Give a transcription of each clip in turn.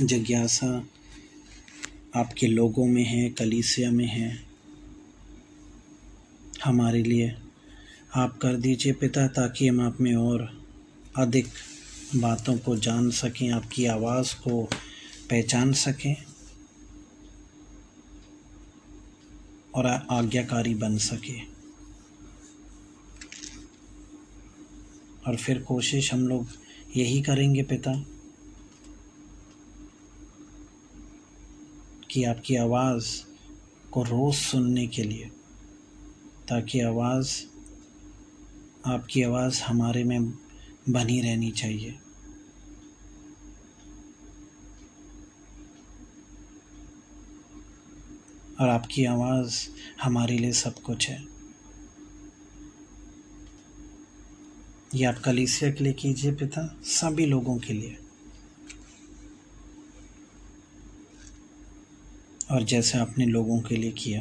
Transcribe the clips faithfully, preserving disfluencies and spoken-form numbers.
जिज्ञासा आपके लोगों में है, कलीसिया में है। हमारे लिए आप कर दीजिए पिता, ताकि हम आप में और अधिक बातों को जान सकें, आपकी आवाज़ को पहचान सकें और आज्ञाकारी बन सके। और फिर कोशिश हम लोग यही करेंगे पिता कि आपकी आवाज़ को रोज़ सुनने के लिए, ताकि आवाज़ आपकी आवाज़ हमारे में बनी रहनी चाहिए। और आपकी आवाज़ हमारे लिए सब कुछ है। ये आप कलीसिया के लिए कीजिए पिता, सभी लोगों के लिए। और जैसे आपने लोगों के लिए किया,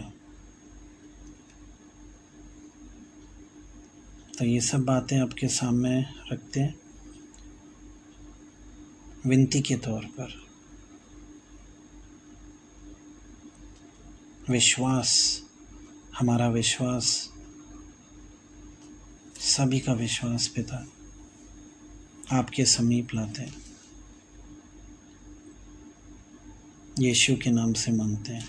तो ये सब बातें आपके सामने रखते हैं विनती के तौर पर, विश्वास, हमारा विश्वास, सभी का विश्वास पिता आपके समीप लाते हैं। यीशु के नाम से मांगते हैं,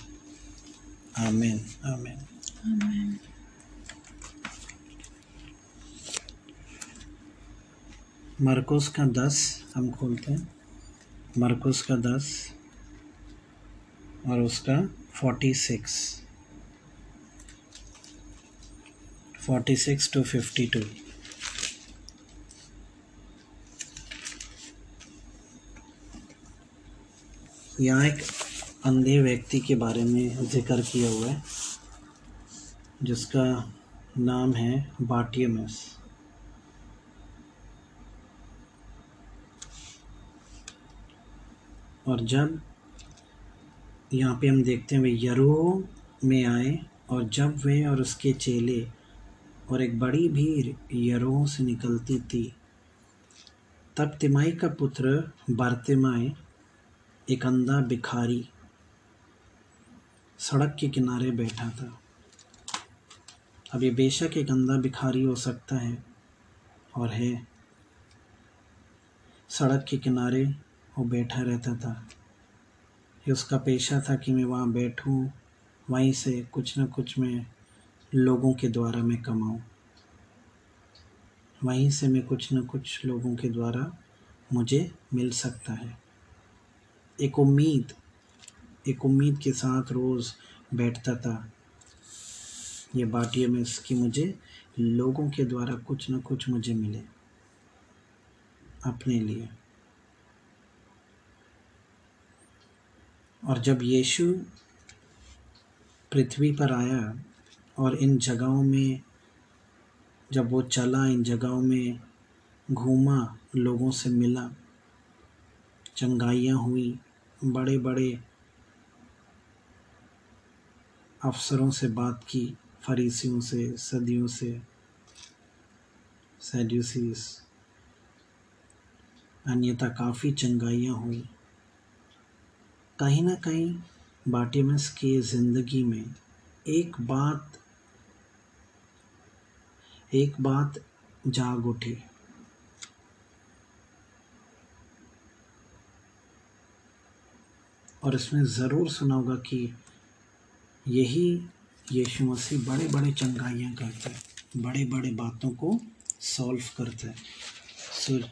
आमीन आमीन आमीन। मरकुस का दस हम खोलते हैं, मरकुस का दस और उसका forty six forty six two fifty two यहाँ एक अंधे व्यक्ति के बारे में जिक्र किया हुआ है, जिसका नाम है बार्टिमेउस। और जब यहाँ पे हम देखते हैं वे यरीहो में आए, और जब वे और उसके चेले और एक बड़ी भीड़ यरीहो से निकलती थी, तब तिमाई का पुत्र बरतिमाई, एक अंधा भिखारी, सड़क के किनारे बैठा था। अब ये बेशक एक अंधा भिखारी हो सकता है और है। सड़क के किनारे वो बैठा रहता था। ये उसका पेशा था कि मैं वहाँ बैठूं, वहीं से कुछ न कुछ मैं लोगों के द्वारा मैं कमाऊं, वहीं से मैं कुछ न कुछ लोगों के द्वारा मुझे मिल सकता है। एक उम्मीद एक उम्मीद के साथ रोज़ बैठता था ये बार्टिमेउस कि मुझे लोगों के द्वारा कुछ न कुछ मुझे मिले अपने लिए। और जब यीशु पृथ्वी पर आया और इन जगहों में जब वो चला, इन जगहों में घूमा, लोगों से मिला, चंगाइयाँ हुई, बड़े बड़े अफसरों से बात की, फरीसियों से, सदियों से, सदूसीस, अन्यथा काफ़ी चंगाइयाँ हुई। कहीं ना कहीं बार्टिमेउस की ज़िंदगी में एक बात एक बात जाग उठी। और इसमें ज़रूर सुना होगा कि यही यीशु मसीह बड़े बड़े चंगाइयाँ करते हैं, बड़े बड़े बातों को सॉल्व करते हैं।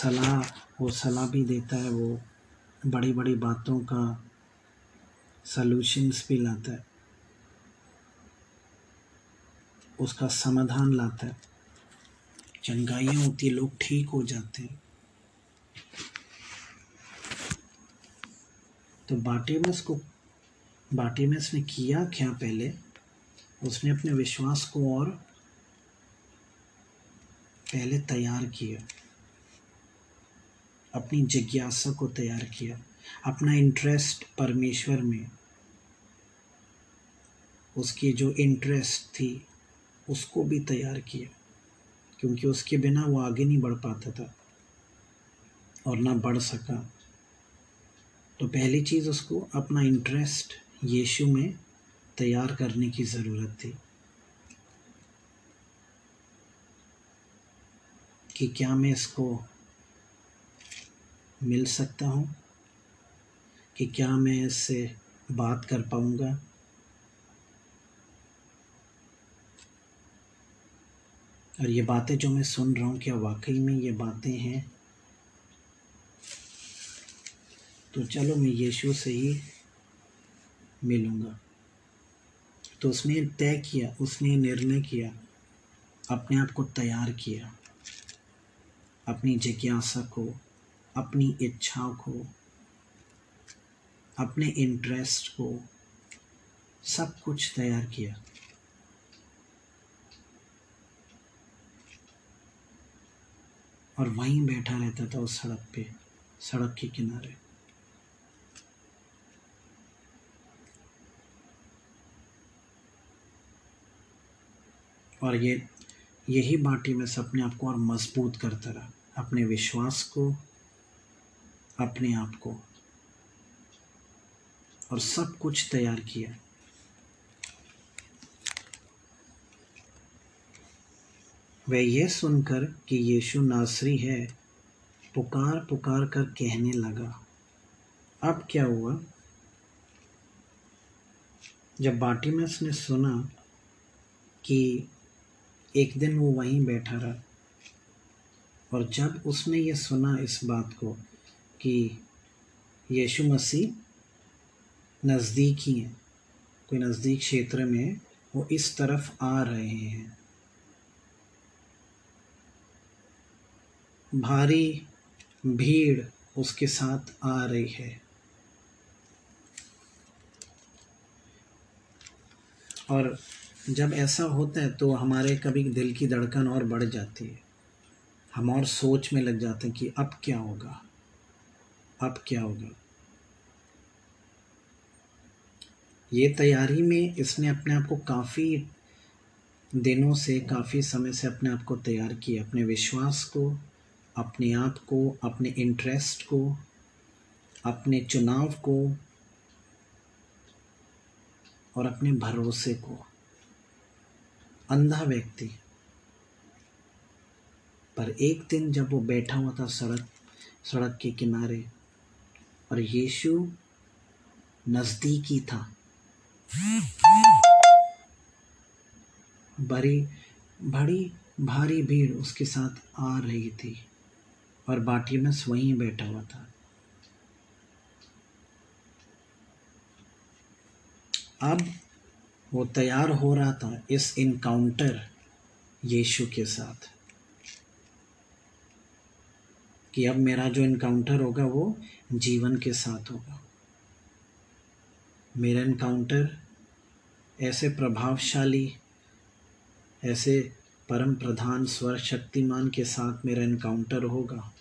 सलाह वो सलाह भी देता है, वो बड़ी बड़ी बातों का सॉल्यूशंस भी लाता है, उसका समाधान लाता है। चंगाइयाँ होती, लोग ठीक हो जाते हैं। तो बार्टिमेउस को बार्टिमेउस ने किया क्या? पहले उसने अपने विश्वास को और पहले तैयार किया, अपनी जिज्ञासा को तैयार किया, अपना इंटरेस्ट परमेश्वर में, उसकी जो इंटरेस्ट थी उसको भी तैयार किया, क्योंकि उसके बिना वो आगे नहीं बढ़ पाता था और ना बढ़ सका। तो पहली चीज़ उसको अपना इंटरेस्ट यीशु में तैयार करने की ज़रूरत थी कि क्या मैं इसको मिल सकता हूँ, कि क्या मैं इससे बात कर पाऊँगा, और ये बातें जो मैं सुन रहा हूँ क्या वाकई में ये बातें हैं। तो चलो मैं यीशु से ही मिलूँगा। तो उसने तय किया, उसने निर्णय किया, अपने आप को तैयार किया, अपनी जिज्ञासा को, अपनी इच्छाओं को, अपने इंटरेस्ट को, सब कुछ तैयार किया। और वहीं बैठा रहता था उस सड़क पे, सड़क के किनारे। और ये यही बाटी में से अपने आप को और मजबूत करता रहा, अपने विश्वास को, अपने आप को, और सब कुछ तैयार किया। वह यह सुनकर कि यीशु नासरी है, पुकार पुकार कर कहने लगा। अब क्या हुआ, जब बार्टिमेस ने सुना कि एक दिन वो वहीं बैठा रहा, और जब उसने ये सुना इस बात को कि यीशु मसीह नज़दीक ही हैं, कोई नज़दीक क्षेत्र में वो इस तरफ आ रहे हैं, भारी भीड़ उसके साथ आ रही है, और जब ऐसा होता है तो हमारे कभी दिल की धड़कन और बढ़ जाती है, हम और सोच में लग जाते हैं कि अब क्या होगा, अब क्या होगा। ये तैयारी में इसने अपने आप को काफ़ी दिनों से, काफ़ी समय से अपने आप को तैयार किया, अपने विश्वास को, अपने आप को, अपने इंटरेस्ट को, अपने चुनाव को, और अपने भरोसे को। अंधा व्यक्ति, पर एक दिन जब वो बैठा हुआ था सड़क सड़क के किनारे, और यीशु नज़दीक ही था, बड़ी बड़ी भारी भीड़ उसके साथ आ रही थी, और बार्टिमेस वहीं बैठा हुआ था। अब वो तैयार हो रहा था इस इनकाउंटर यीशु के साथ, कि अब मेरा जो इनकाउंटर होगा वो जीवन के साथ होगा, मेरा इनकाउंटर ऐसे प्रभावशाली, ऐसे परम प्रधान स्वर शक्तिमान के साथ मेरा इनकाउंटर होगा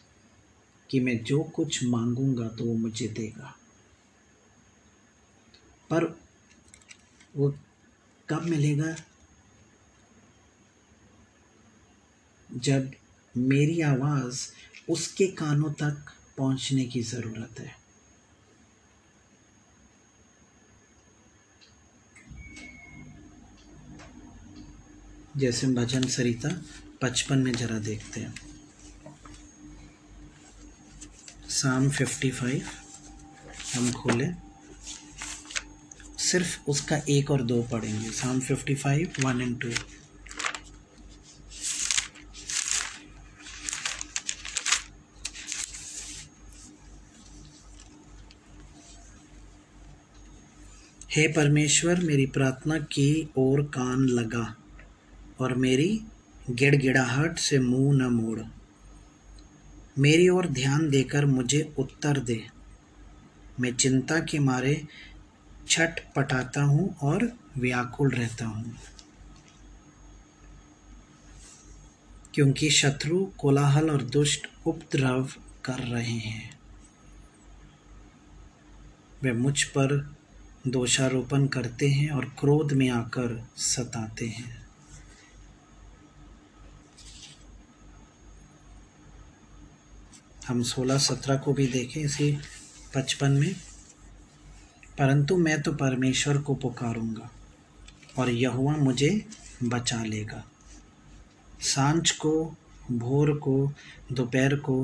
कि मैं जो कुछ मांगूंगा तो वो मुझे देगा। पर वो कब मिलेगा, जब मेरी आवाज़ उसके कानों तक पहुंचने की ज़रूरत है। जैसे भजन सरिता पचपन में जरा देखते हैं, साम पचपन हम खोले, सिर्फ उसका एक और दो पढ़ेंगे, साम पचपन वन एंड टू। हे परमेश्वर, मेरी प्रार्थना की ओर कान लगा और मेरी गिड़गिड़ाहट से मुंह न मोड़। मेरी ओर ध्यान देकर मुझे उत्तर दे, मैं चिंता के मारे छटपटाता हूँ और व्याकुल रहता हूँ, क्योंकि शत्रु कोलाहल और दुष्ट उपद्रव कर रहे हैं। वे मुझ पर दोषारोपण करते हैं और क्रोध में आकर सताते हैं। हम सोलह सत्रह को भी देखें, इसी पचपन में, परंतु मैं तो परमेश्वर को पुकारूंगा और यहोवा मुझे बचा लेगा। सांझ को, भोर को, दोपहर को,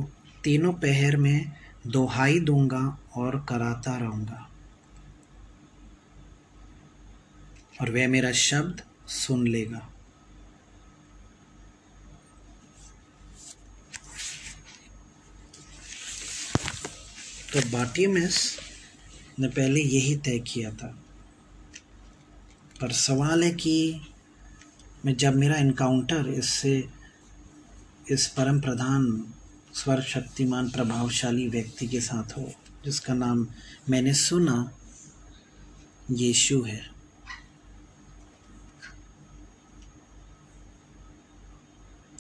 तीनों पहर में दोहाई दूंगा और कराता रहूँगा, और वह मेरा शब्द सुन लेगा। तो बार्टिमेस ने पहले यही तय किया था, पर सवाल है कि मैं जब मेरा इनकाउंटर इससे इस परम प्रधान सर्वशक्तिमान प्रभावशाली व्यक्ति के साथ हो, जिसका नाम मैंने सुना यीशु है,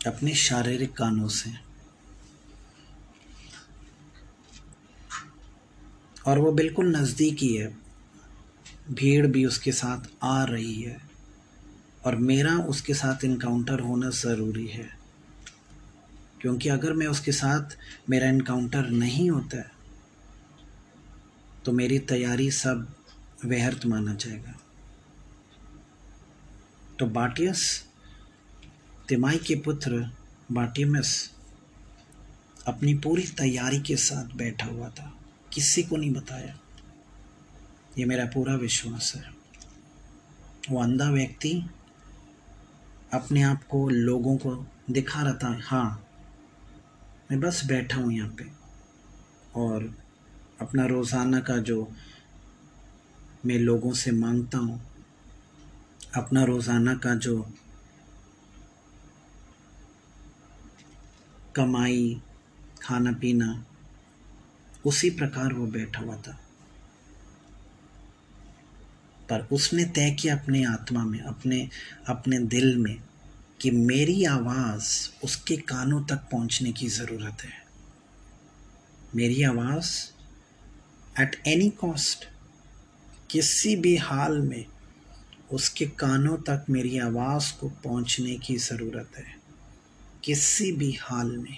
अपने शारीरिक कानों से, और वो बिल्कुल नज़दीकी है, भीड़ भी उसके साथ आ रही है, और मेरा उसके साथ इनकाउंटर होना ज़रूरी है, क्योंकि अगर मैं उसके साथ मेरा इनकाउंटर नहीं होता है, तो मेरी तैयारी सब व्यर्थ माना जाएगा। तो बार्टिमेस, तिमाई के पुत्र बार्टिमेस, अपनी पूरी तैयारी के साथ बैठा हुआ था, किसी को नहीं बताया, ये मेरा पूरा विश्वास है। वो अंधा व्यक्ति अपने आप को लोगों को दिखा रहा था, हाँ मैं बस बैठा हूँ यहाँ पे, और अपना रोज़ाना का जो मैं लोगों से मांगता हूँ, अपना रोज़ाना का जो कमाई, खाना पीना, उसी प्रकार वो बैठा हुआ था। पर उसने तय किया अपने आत्मा में, अपने अपने दिल में, कि मेरी आवाज़ उसके कानों तक पहुंचने की ज़रूरत है। मेरी आवाज़ एट एनी कॉस्ट, किसी भी हाल में उसके कानों तक मेरी आवाज़ को पहुंचने की ज़रूरत है, किसी भी हाल में।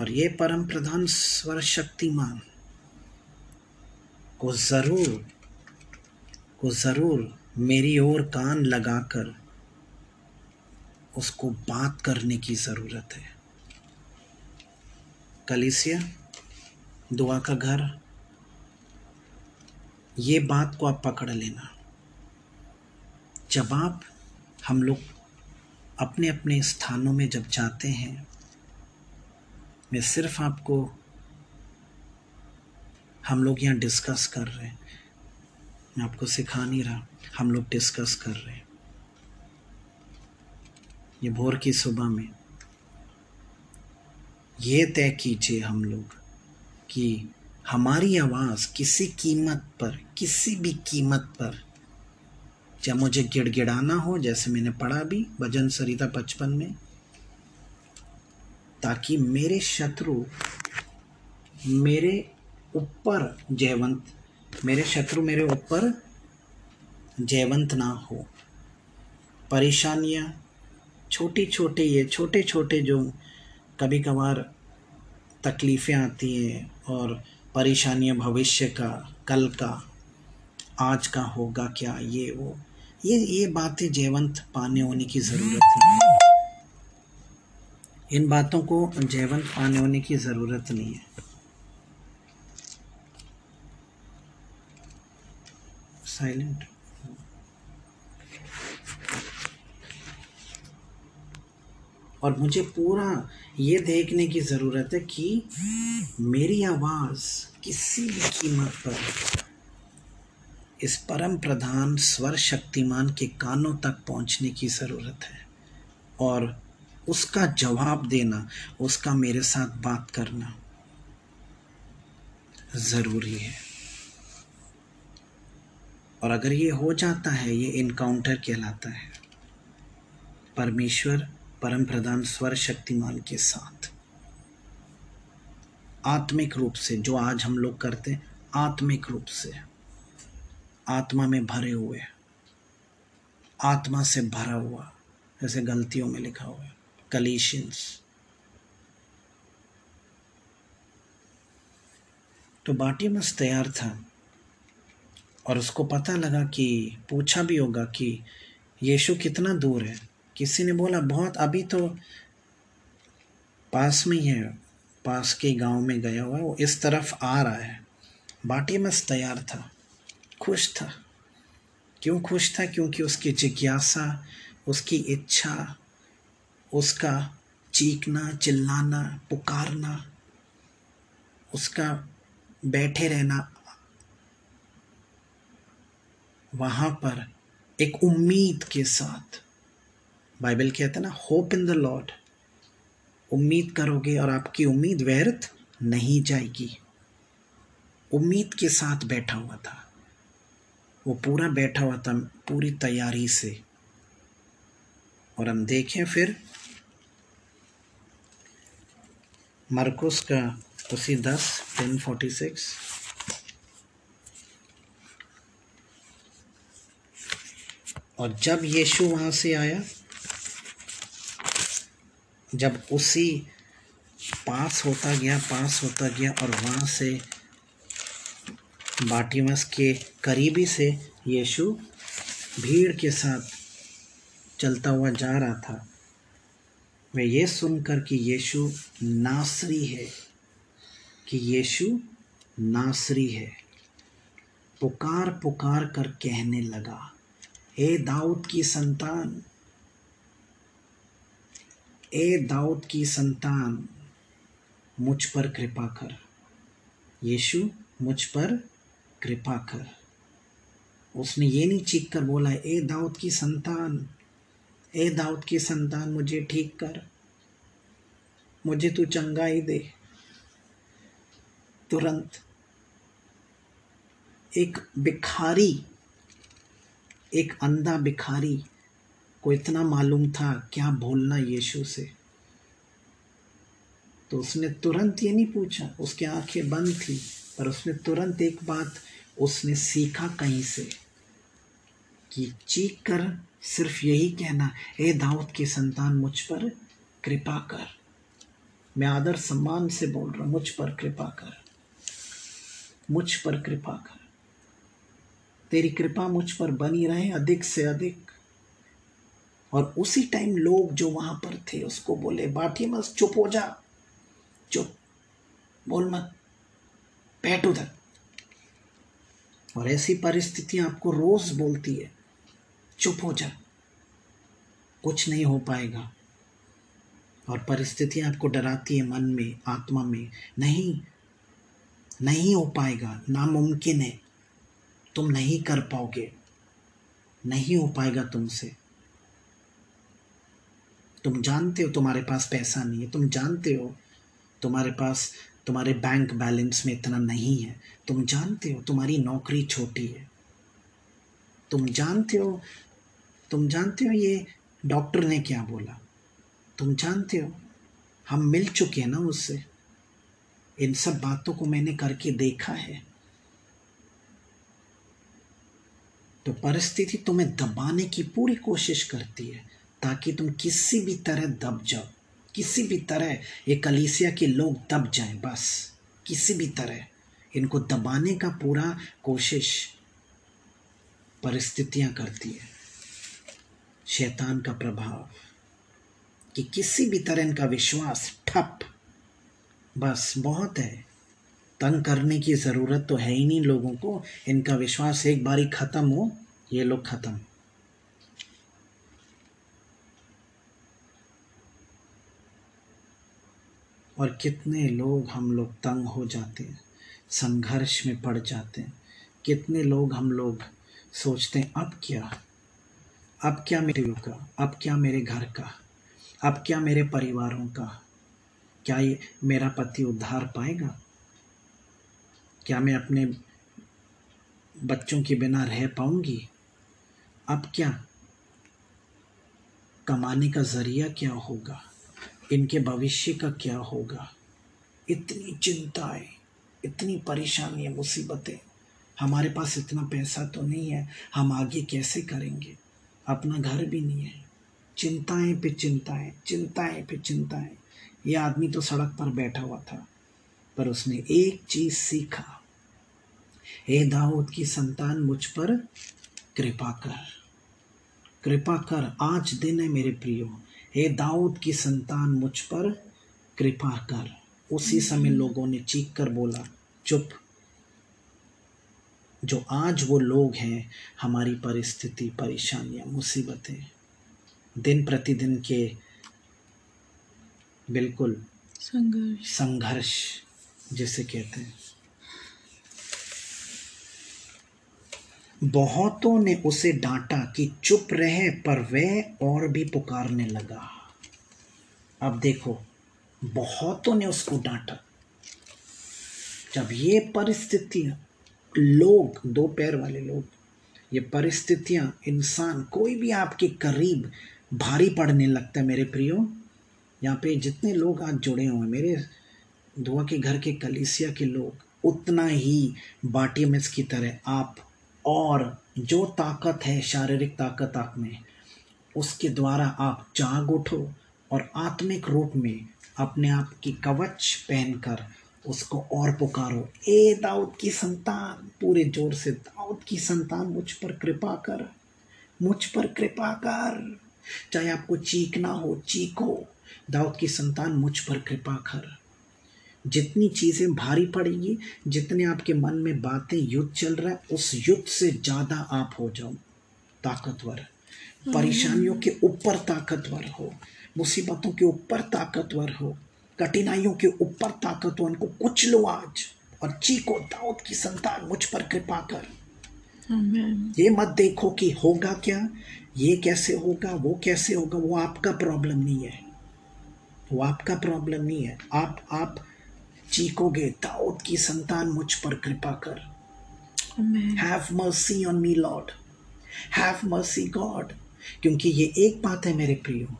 और ये परम प्रधान सर्वशक्तिमान को ज़रूर को ज़रूर मेरी ओर कान लगाकर उसको बात करने की ज़रूरत है। कलीसिया, दुआ का घर, ये बात को आप पकड़ लेना। जब आप, हम लोग अपने अपने स्थानों में जब जाते हैं, मैं सिर्फ आपको, हम लोग यहाँ डिस्कस कर रहे हैं, मैं आपको सिखा नहीं रहा, हम लोग डिस्कस कर रहे हैं। ये भोर की सुबह में ये तय कीजिए हम लोग कि हमारी आवाज़ किसी कीमत पर, किसी भी कीमत पर, चाहे मुझे गिड़गिड़ाना हो, जैसे मैंने पढ़ा भी भजन सरिता पचपन में, ताकि मेरे शत्रु मेरे ऊपर जयवंत मेरे शत्रु मेरे ऊपर जयवंत ना हो। परेशानियाँ, छोटी छोटी ये छोटे छोटे जो कभी कभार तकलीफ़ें आती हैं, और परेशानियाँ भविष्य का, कल का, आज का होगा क्या, ये वो ये ये बातें जयवंत पाने होने की ज़रूरत है। इन बातों को जीवंत पाने होने की ज़रूरत नहीं है। साइलेंट। और मुझे पूरा ये देखने की ज़रूरत है कि मेरी आवाज़ किसी भी कीमत पर इस परम प्रधान सर्वशक्तिमान के कानों तक पहुंचने की ज़रूरत है, और उसका जवाब देना, उसका मेरे साथ बात करना ज़रूरी है। और अगर ये हो जाता है, ये इनकाउंटर कहलाता है परमेश्वर परम प्रधान सर्वशक्तिमान के साथ। आत्मिक रूप से जो आज हम लोग करते हैं, आत्मिक रूप से, आत्मा में भरे हुए, आत्मा से भरा हुआ, जैसे गलतियों में लिखा हुआ है, कलीसियंस। तो बार्टिमस तैयार था और उसको पता लगा कि पूछा भी होगा कि यीशु कितना दूर है। किसी ने बोला बहुत, अभी तो पास में ही है, पास के गांव में गया हुआ है, वो इस तरफ आ रहा है। बार्टिमस तैयार था, खुश था। क्यों खुश था? क्योंकि उसकी जिज्ञासा, उसकी इच्छा, उसका चीखना, चिल्लाना, पुकारना, उसका बैठे रहना, वहाँ पर एक उम्मीद के साथ। बाइबल कहता है ना, होप इन द लॉर्ड। उम्मीद करोगे और आपकी उम्मीद व्यर्थ नहीं जाएगी। उम्मीद के साथ बैठा हुआ था वो, पूरा बैठा हुआ था पूरी तैयारी से। और हम देखें फिर मार्कुस का उसी दस टेन फोर्टी सिक्स और जब यीशु वहाँ से आया, जब उसी पास होता गया पास होता गया और वहाँ से बार्टिमस के करीबी से यीशु भीड़ के साथ चलता हुआ जा रहा था। वे ये सुनकर कि यीशु नासरी है, कि यीशु नासरी है, पुकार पुकार कर कहने लगा, हे दाऊद की संतान, हे दाऊद की संतान, मुझ पर कृपा कर। यीशु मुझ पर कृपा कर। उसने ये नहीं चीख कर बोला हे दाऊद की संतान, ए दाऊद की संतान, मुझे ठीक कर, मुझे तू चंगाई दे। तुरंत एक भिखारी, एक अंधा भिखारी को इतना मालूम था क्या बोलना यीशु से, तो उसने तुरंत ये नहीं पूछा। उसकी आंखें बंद थी, पर उसने तुरंत एक बात उसने सीखा कहीं से कि चीख कर सिर्फ यही कहना, हे दाऊद की संतान, मुझ पर कृपा कर। मैं आदर सम्मान से बोल रहा हूँ, मुझ पर कृपा कर, मुझ पर कृपा कर, तेरी कृपा मुझ पर बनी रहे अधिक से अधिक। और उसी टाइम लोग जो वहाँ पर थे उसको बोले, बार्टिमस चुप हो जा, चुप, बोल मत, बैठ उधर। और ऐसी परिस्थितियाँ आपको रोज़ बोलती है, चुप हो जा, कुछ नहीं हो पाएगा। और परिस्थितियाँ आपको डराती है मन में, आत्मा में, नहीं नहीं हो पाएगा, नामुमकिन है, तुम नहीं कर पाओगे, नहीं हो पाएगा तुमसे। तुम जानते हो तुम्हारे पास पैसा नहीं है, तुम जानते हो तुम्हारे पास, तुम्हारे बैंक बैलेंस में इतना नहीं है, तुम जानते हो तुम्हारी नौकरी छोटी है, तुम जानते हो तुम जानते हो ये डॉक्टर ने क्या बोला, तुम जानते हो हम मिल चुके हैं ना उससे, इन सब बातों को मैंने करके देखा है। तो परिस्थिति तुम्हें दबाने की पूरी कोशिश करती है ताकि तुम किसी भी तरह दब जाओ, किसी भी तरह ये कलीसिया के लोग दब जाएं, बस किसी भी तरह इनको दबाने का पूरा कोशिश परिस्थितियां करती है, शैतान का प्रभाव, कि किसी भी तरह इनका विश्वास ठप, बस बहुत है, तंग करने की ज़रूरत तो है ही नहीं लोगों को, इनका विश्वास एक बारी ख़त्म हो, ये लोग ख़त्म। और कितने लोग, हम लोग तंग हो जाते हैं, संघर्ष में पड़ जाते हैं। कितने लोग, हम लोग सोचते हैं अब क्या, अब क्या मेरे लोग का, अब क्या मेरे घर का, अब क्या मेरे परिवारों का, क्या ये मेरा पति उद्धार पाएगा, क्या मैं अपने बच्चों के बिना रह पाऊंगी, अब क्या कमाने का जरिया क्या होगा, इनके भविष्य का क्या होगा। इतनी चिंताएं, इतनी परेशानियां, मुसीबतें, हमारे पास इतना पैसा तो नहीं है, हम आगे कैसे करेंगे, अपना घर भी नहीं है, चिंताएं पे चिंताएं, चिंताएं पे चिंताएं। यह आदमी तो सड़क पर बैठा हुआ था, पर उसने एक चीज़ सीखा, हे दाऊद की संतान मुझ पर कृपा कर, कृपा कर, आज दिन है मेरे प्रियो। हे दाऊद की संतान मुझ पर कृपा कर। उसी समय लोगों ने चीख कर बोला, चुप। जो आज वो लोग हैं, हमारी परिस्थिति, परेशानियां, मुसीबतें, दिन प्रतिदिन के बिल्कुल संघर्ष संघर्ष जिसे कहते हैं। बहुतों ने उसे डांटा कि चुप रहे, पर वह और भी पुकारने लगा। अब देखो, बहुतों ने उसको डांटा। जब ये परिस्थितियाँ, लोग, दो पैर वाले लोग, ये परिस्थितियाँ, इंसान कोई भी आपके करीब भारी पड़ने लगता है मेरे प्रियो। यहाँ पे जितने लोग आज जुड़े हुए हैं, मेरे दुआ के घर के कलीसिया के लोग, उतना ही बाटीएमएस की तरह आप और जो ताकत है, शारीरिक ताकत आप में, उसके द्वारा आप जाग उठो और आत्मिक रूप में अपने आप की कवच पहनकर उसको और पुकारो। ए दाऊद की संतान, पूरे जोर से, दाऊद की संतान मुझ पर कृपा कर, मुझ पर कृपा कर। चाहे आपको चीखना हो, चीखो, दाऊद की संतान मुझ पर कृपा कर। जितनी चीज़ें भारी पड़ेंगी, जितने आपके मन में बातें, युद्ध चल रहा है, उस युद्ध से ज़्यादा आप हो जाओ ताकतवर, परेशानियों के ऊपर ताकतवर हो, मुसीबतों के ऊपर ताकतवर हो, कठिनाइयों के ऊपर ताकतवर, उनको कुचलो आज और चीखो, दाऊद की संतान मुझ पर कृपा कर। आमीन। ये मत देखो कि होगा क्या, ये कैसे होगा, वो कैसे होगा, वो आपका प्रॉब्लम नहीं है, वो आपका प्रॉब्लम नहीं है। आप आप चीखोगे, दाऊद की संतान मुझ पर कृपा कर। आमीन। Have mercy on me Lord, have mercy God. क्योंकि ये एक बात है मेरे प्रियो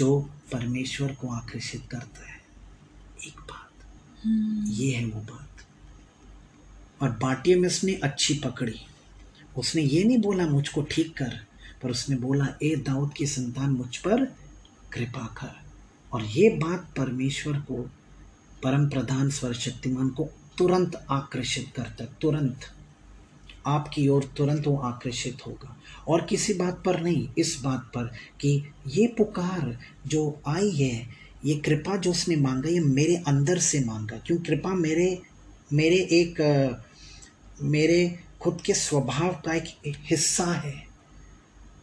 जो परमेश्वर को आकर्षित करता है, एक बात। hmm. ये है वो बात। और बाटीएमएस ने अच्छी पकड़ी, उसने ये नहीं बोला मुझको ठीक कर, पर उसने बोला ए दाऊद की संतान मुझ पर कृपा कर। और ये बात परमेश्वर को, परम प्रधान सर्वशक्तिमान को तुरंत आकर्षित करता है, तुरंत आपकी ओर तुरंत वो आकर्षित होगा। और किसी बात पर नहीं, इस बात पर कि ये पुकार जो आई है, ये कृपा जो उसने मांगा, ये मेरे अंदर से मांगा। क्यों? कृपा मेरे मेरे एक मेरे खुद के स्वभाव का एक हिस्सा है,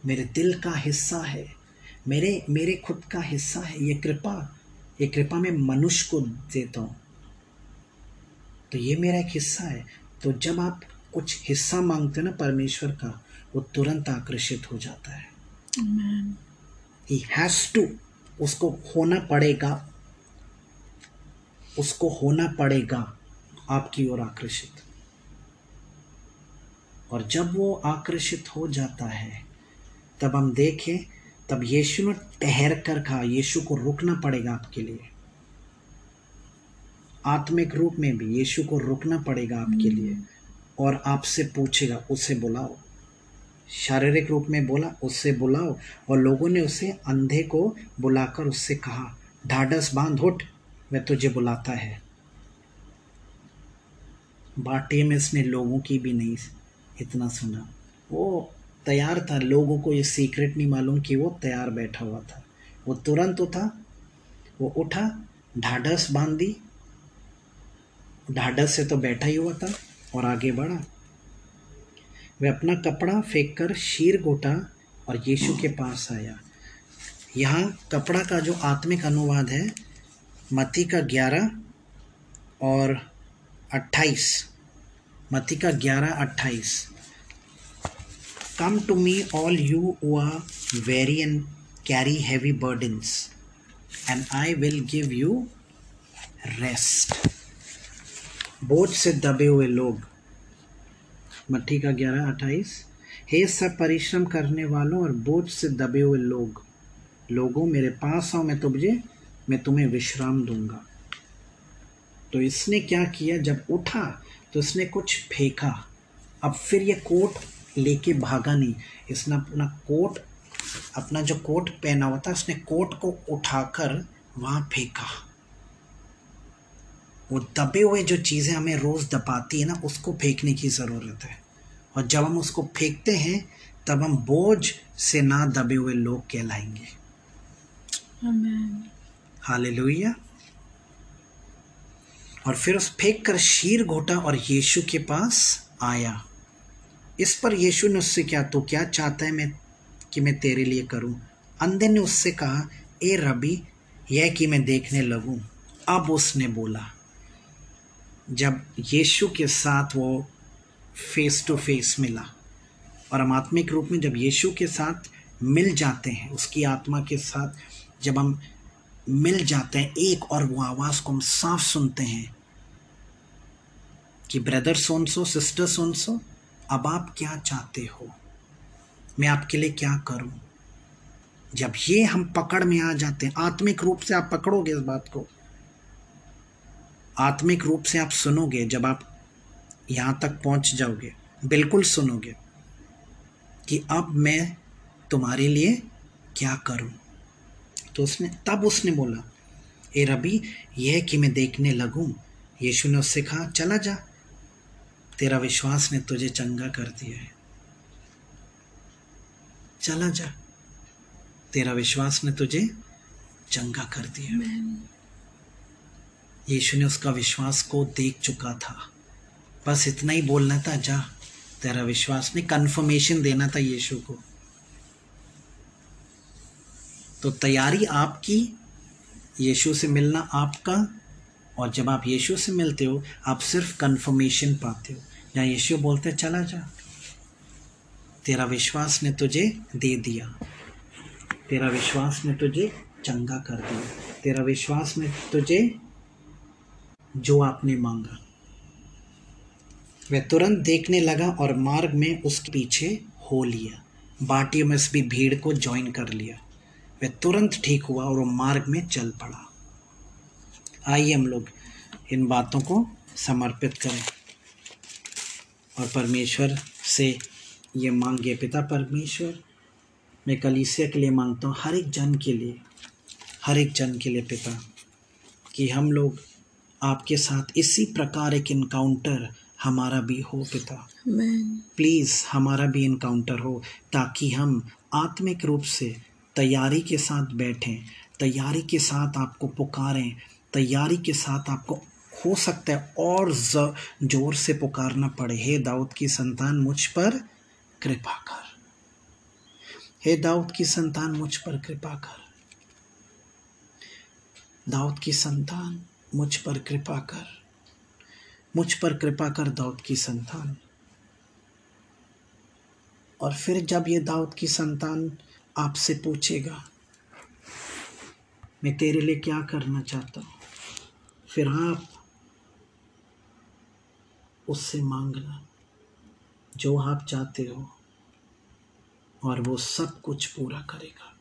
मेरे दिल का हिस्सा है, मेरे मेरे खुद का हिस्सा है। ये कृपा ये कृपा मैं मनुष्य को देता हूँ, तो ये मेरा एक हिस्सा है। तो जब आप कुछ हिस्सा मांगते हो ना परमेश्वर का, वो तुरंत आकर्षित हो जाता है। आमीन। He has to, उसको होना पड़ेगा, उसको होना पड़ेगा आपकी ओर आकर्षित। और जब वो आकर्षित हो जाता है, तब हम देखें, तब यीशु ने ठहर कर कहा, यीशु को रुकना पड़ेगा आपके लिए, आत्मिक रूप में भी यीशु को रुकना पड़ेगा आपके लिए। और आपसे पूछेगा, उसे बुलाओ, शारीरिक रूप में बोला उससे बुलाओ। और लोगों ने उसे, अंधे को बुलाकर उससे कहा, ढाढ़स बांध उठ, वह तुझे बुलाता है। बाटीएमएस ने लोगों की भी नहीं इतना सुना, वो तैयार था। लोगों को ये सीक्रेट नहीं मालूम कि वो तैयार बैठा हुआ था। वो तुरंत उठा, वो उठा, ढाढ़स बांधी, ढाढ़स से तो बैठा ही हुआ था, और आगे बढ़ा। वह अपना कपड़ा फेंककर शीर घोटा और यीशु के पास आया। यहाँ कपड़ा का जो आत्मिक अनुवाद है, मत्ती का ग्यारह और अट्ठाईस, मत्ती का ग्यारह अट्ठाईस, come to me all you who are weary and carry heavy burdens and I will give you rest. बोझ से दबे हुए लोग, मत्ती का ग्यारह अट्ठाईस, हे सब परिश्रम करने वालों और बोझ से दबे हुए लोग, लोगों मेरे पास आओ, मैं तुझे मैं तुम्हें विश्राम दूंगा। तो इसने क्या किया, जब उठा तो इसने कुछ फेंका। अब फिर ये कोट लेके भागा नहीं, इसने अपना कोट, अपना जो कोट पहना हुआ था, उसने कोट को उठाकर वहाँ फेंका। वो दबे हुए जो चीज़ें हमें रोज़ दबाती है ना, उसको फेंकने की ज़रूरत है। और जब हम उसको फेंकते हैं तब हम बोझ से ना दबे हुए लोग कहलाएंगे। आमीन, हालेलुया। और फिर उस फेंक कर शीर घोटा और यीशु के पास आया। इस पर यीशु ने उससे क्या तो क्या चाहता है मैं कि मैं तेरे लिए करूं? अंधे ने उससे कहा, ए रबी, यह कि मैं देखने लगूं। अब उसने बोला। जब यीशु के साथ वो फेस टू फेस मिला, और हम आत्मिक रूप में जब यीशु के साथ मिल जाते हैं, उसकी आत्मा के साथ जब हम मिल जाते हैं एक, और वो आवाज़ को हम साफ सुनते हैं कि ब्रदर सोनसो, सिस्टर सोनसो, अब आप क्या चाहते हो, मैं आपके लिए क्या करूं? जब ये हम पकड़ में आ जाते हैं, आत्मिक रूप से आप पकड़ोगे इस बात को, आत्मिक रूप से आप सुनोगे। जब आप यहाँ तक पहुँच जाओगे, बिल्कुल सुनोगे कि अब मैं तुम्हारे लिए क्या करूं? तो उसने तब उसने बोला, ए रबी, यह कि मैं देखने लगूं। यीशु ने उससे कहा, चला जा, तेरा विश्वास ने तुझे चंगा कर दिया है। चला जा, तेरा विश्वास ने तुझे चंगा कर दिया है। यीशु ने उसका विश्वास को देख चुका था, बस इतना ही बोलना था, जा, तेरा विश्वास ने, कंफर्मेशन देना था यीशु को। तो तैयारी आपकी, यीशु से मिलना आपका। और जब आप यीशु से मिलते हो, आप सिर्फ कंफर्मेशन पाते हो। जहाँ यीशु बोलते हैं, चला जा, तेरा विश्वास ने तुझे दे दिया, तेरा विश्वास ने तुझे चंगा कर दिया, तेरा विश्वास ने तुझे जो आपने मांगा। वह तुरंत देखने लगा और मार्ग में उसके पीछे हो लिया। बाटियों में से भी भीड़ को ज्वाइन कर लिया। वह तुरंत ठीक हुआ और वो मार्ग में चल पड़ा। आइए हम लोग इन बातों को समर्पित करें और परमेश्वर से ये मांगे। पिता परमेश्वर, मैं कलीसिया के लिए मांगता हूँ, हर एक जन के लिए, हर एक जन के लिए पिता, कि हम लोग आपके साथ इसी प्रकार एक इनकाउंटर हमारा भी हो पिता। प्लीज़ हमारा भी इनकाउंटर हो, ताकि हम आत्मिक रूप से तैयारी के साथ बैठें, तैयारी के साथ आपको पुकारें, तैयारी के साथ आपको हो सकता है और ज़ोर से पुकारना पड़े, हे दाऊद की संतान मुझ पर कृपा कर, हे दाऊद की संतान मुझ पर कृपा कर, दाऊद की संतान मुझ पर कृपा कर, मुझ पर कृपा कर दाऊद की संतान। और फिर जब ये दाऊद की संतान आपसे पूछेगा, मैं तेरे लिए क्या करना चाहता हूँ, फिर आप उससे मांगना जो आप चाहते हो, और वो सब कुछ पूरा करेगा।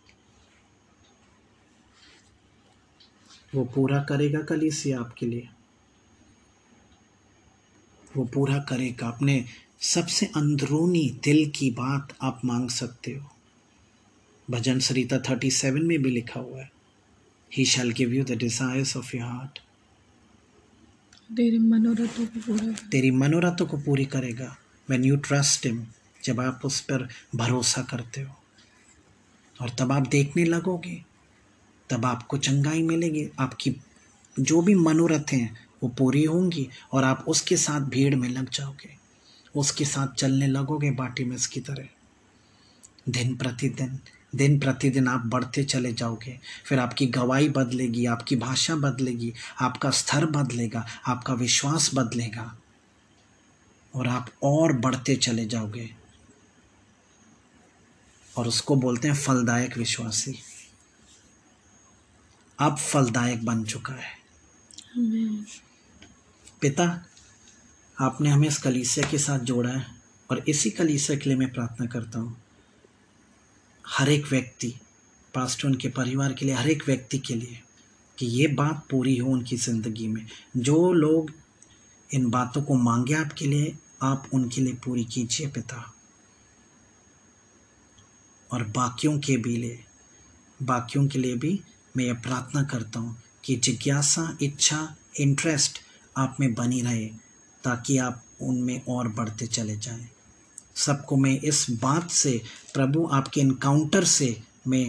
वो पूरा करेगा कलीसिया आपके लिए, वो पूरा करेगा। अपने सबसे अंदरूनी दिल की बात आप मांग सकते हो। भजन सरिता थर्टी सेवन में भी लिखा हुआ है, he shall give you the desires of your heart, तेरी मनोरथों को पूरा तेरी मनोरथों को पूरी करेगा। व्हेन यू ट्रस्ट हिम, जब आप उस पर भरोसा करते हो, और तब आप देखने लगोगे, तब आपको चंगाई मिलेगी, आपकी जो भी मनोरथ हैं वो पूरी होंगी, और आप उसके साथ भीड़ में लग जाओगे, उसके साथ चलने लगोगे बार्टिमेस की तरह। दिन प्रतिदिन दिन प्रतिदिन आप बढ़ते चले जाओगे। फिर आपकी गवाही बदलेगी, आपकी भाषा बदलेगी, आपका स्तर बदलेगा, आपका विश्वास बदलेगा, और आप और बढ़ते चले जाओगे। और उसको बोलते हैं फलदायक विश्वासी। अब फलदायक बन चुका है। पिता, आपने हमें इस कलीसिया के साथ जोड़ा है, और इसी कलीसिया के लिए मैं प्रार्थना करता हूँ, हर एक व्यक्ति, पास्टर उनके परिवार के लिए, हर एक व्यक्ति के लिए, कि ये बात पूरी हो उनकी ज़िंदगी में। जो लोग इन बातों को मांगे आपके लिए, आप उनके लिए पूरी कीजिए पिता, और बाकियों के भी लिए बाकियों के लिए भी मैं ये प्रार्थना करता हूँ कि जिज्ञासा, इच्छा, इंटरेस्ट आप में बनी रहे ताकि आप उनमें और बढ़ते चले जाएं। सबको मैं इस बात से प्रभु आपके इनकाउंटर से मैं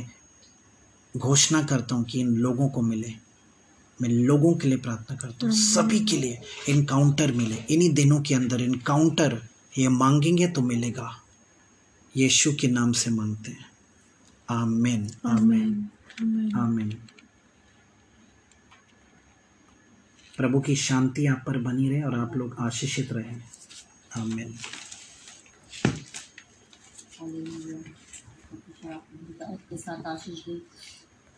घोषणा करता हूँ कि इन लोगों को मिले। मैं लोगों के लिए प्रार्थना करता हूँ, सभी के लिए इनकाउंटर मिले। इन्हीं दिनों के अंदर इनकाउंटर ये मांगेंगे तो मिलेगा। यीशु के नाम से मांगते हैं। आमीन आमीन आमीन। प्रभु की शांति आप पर बनी रहे और आप लोग आशीषित रहें। आमीन। आपके साथ आशीष भी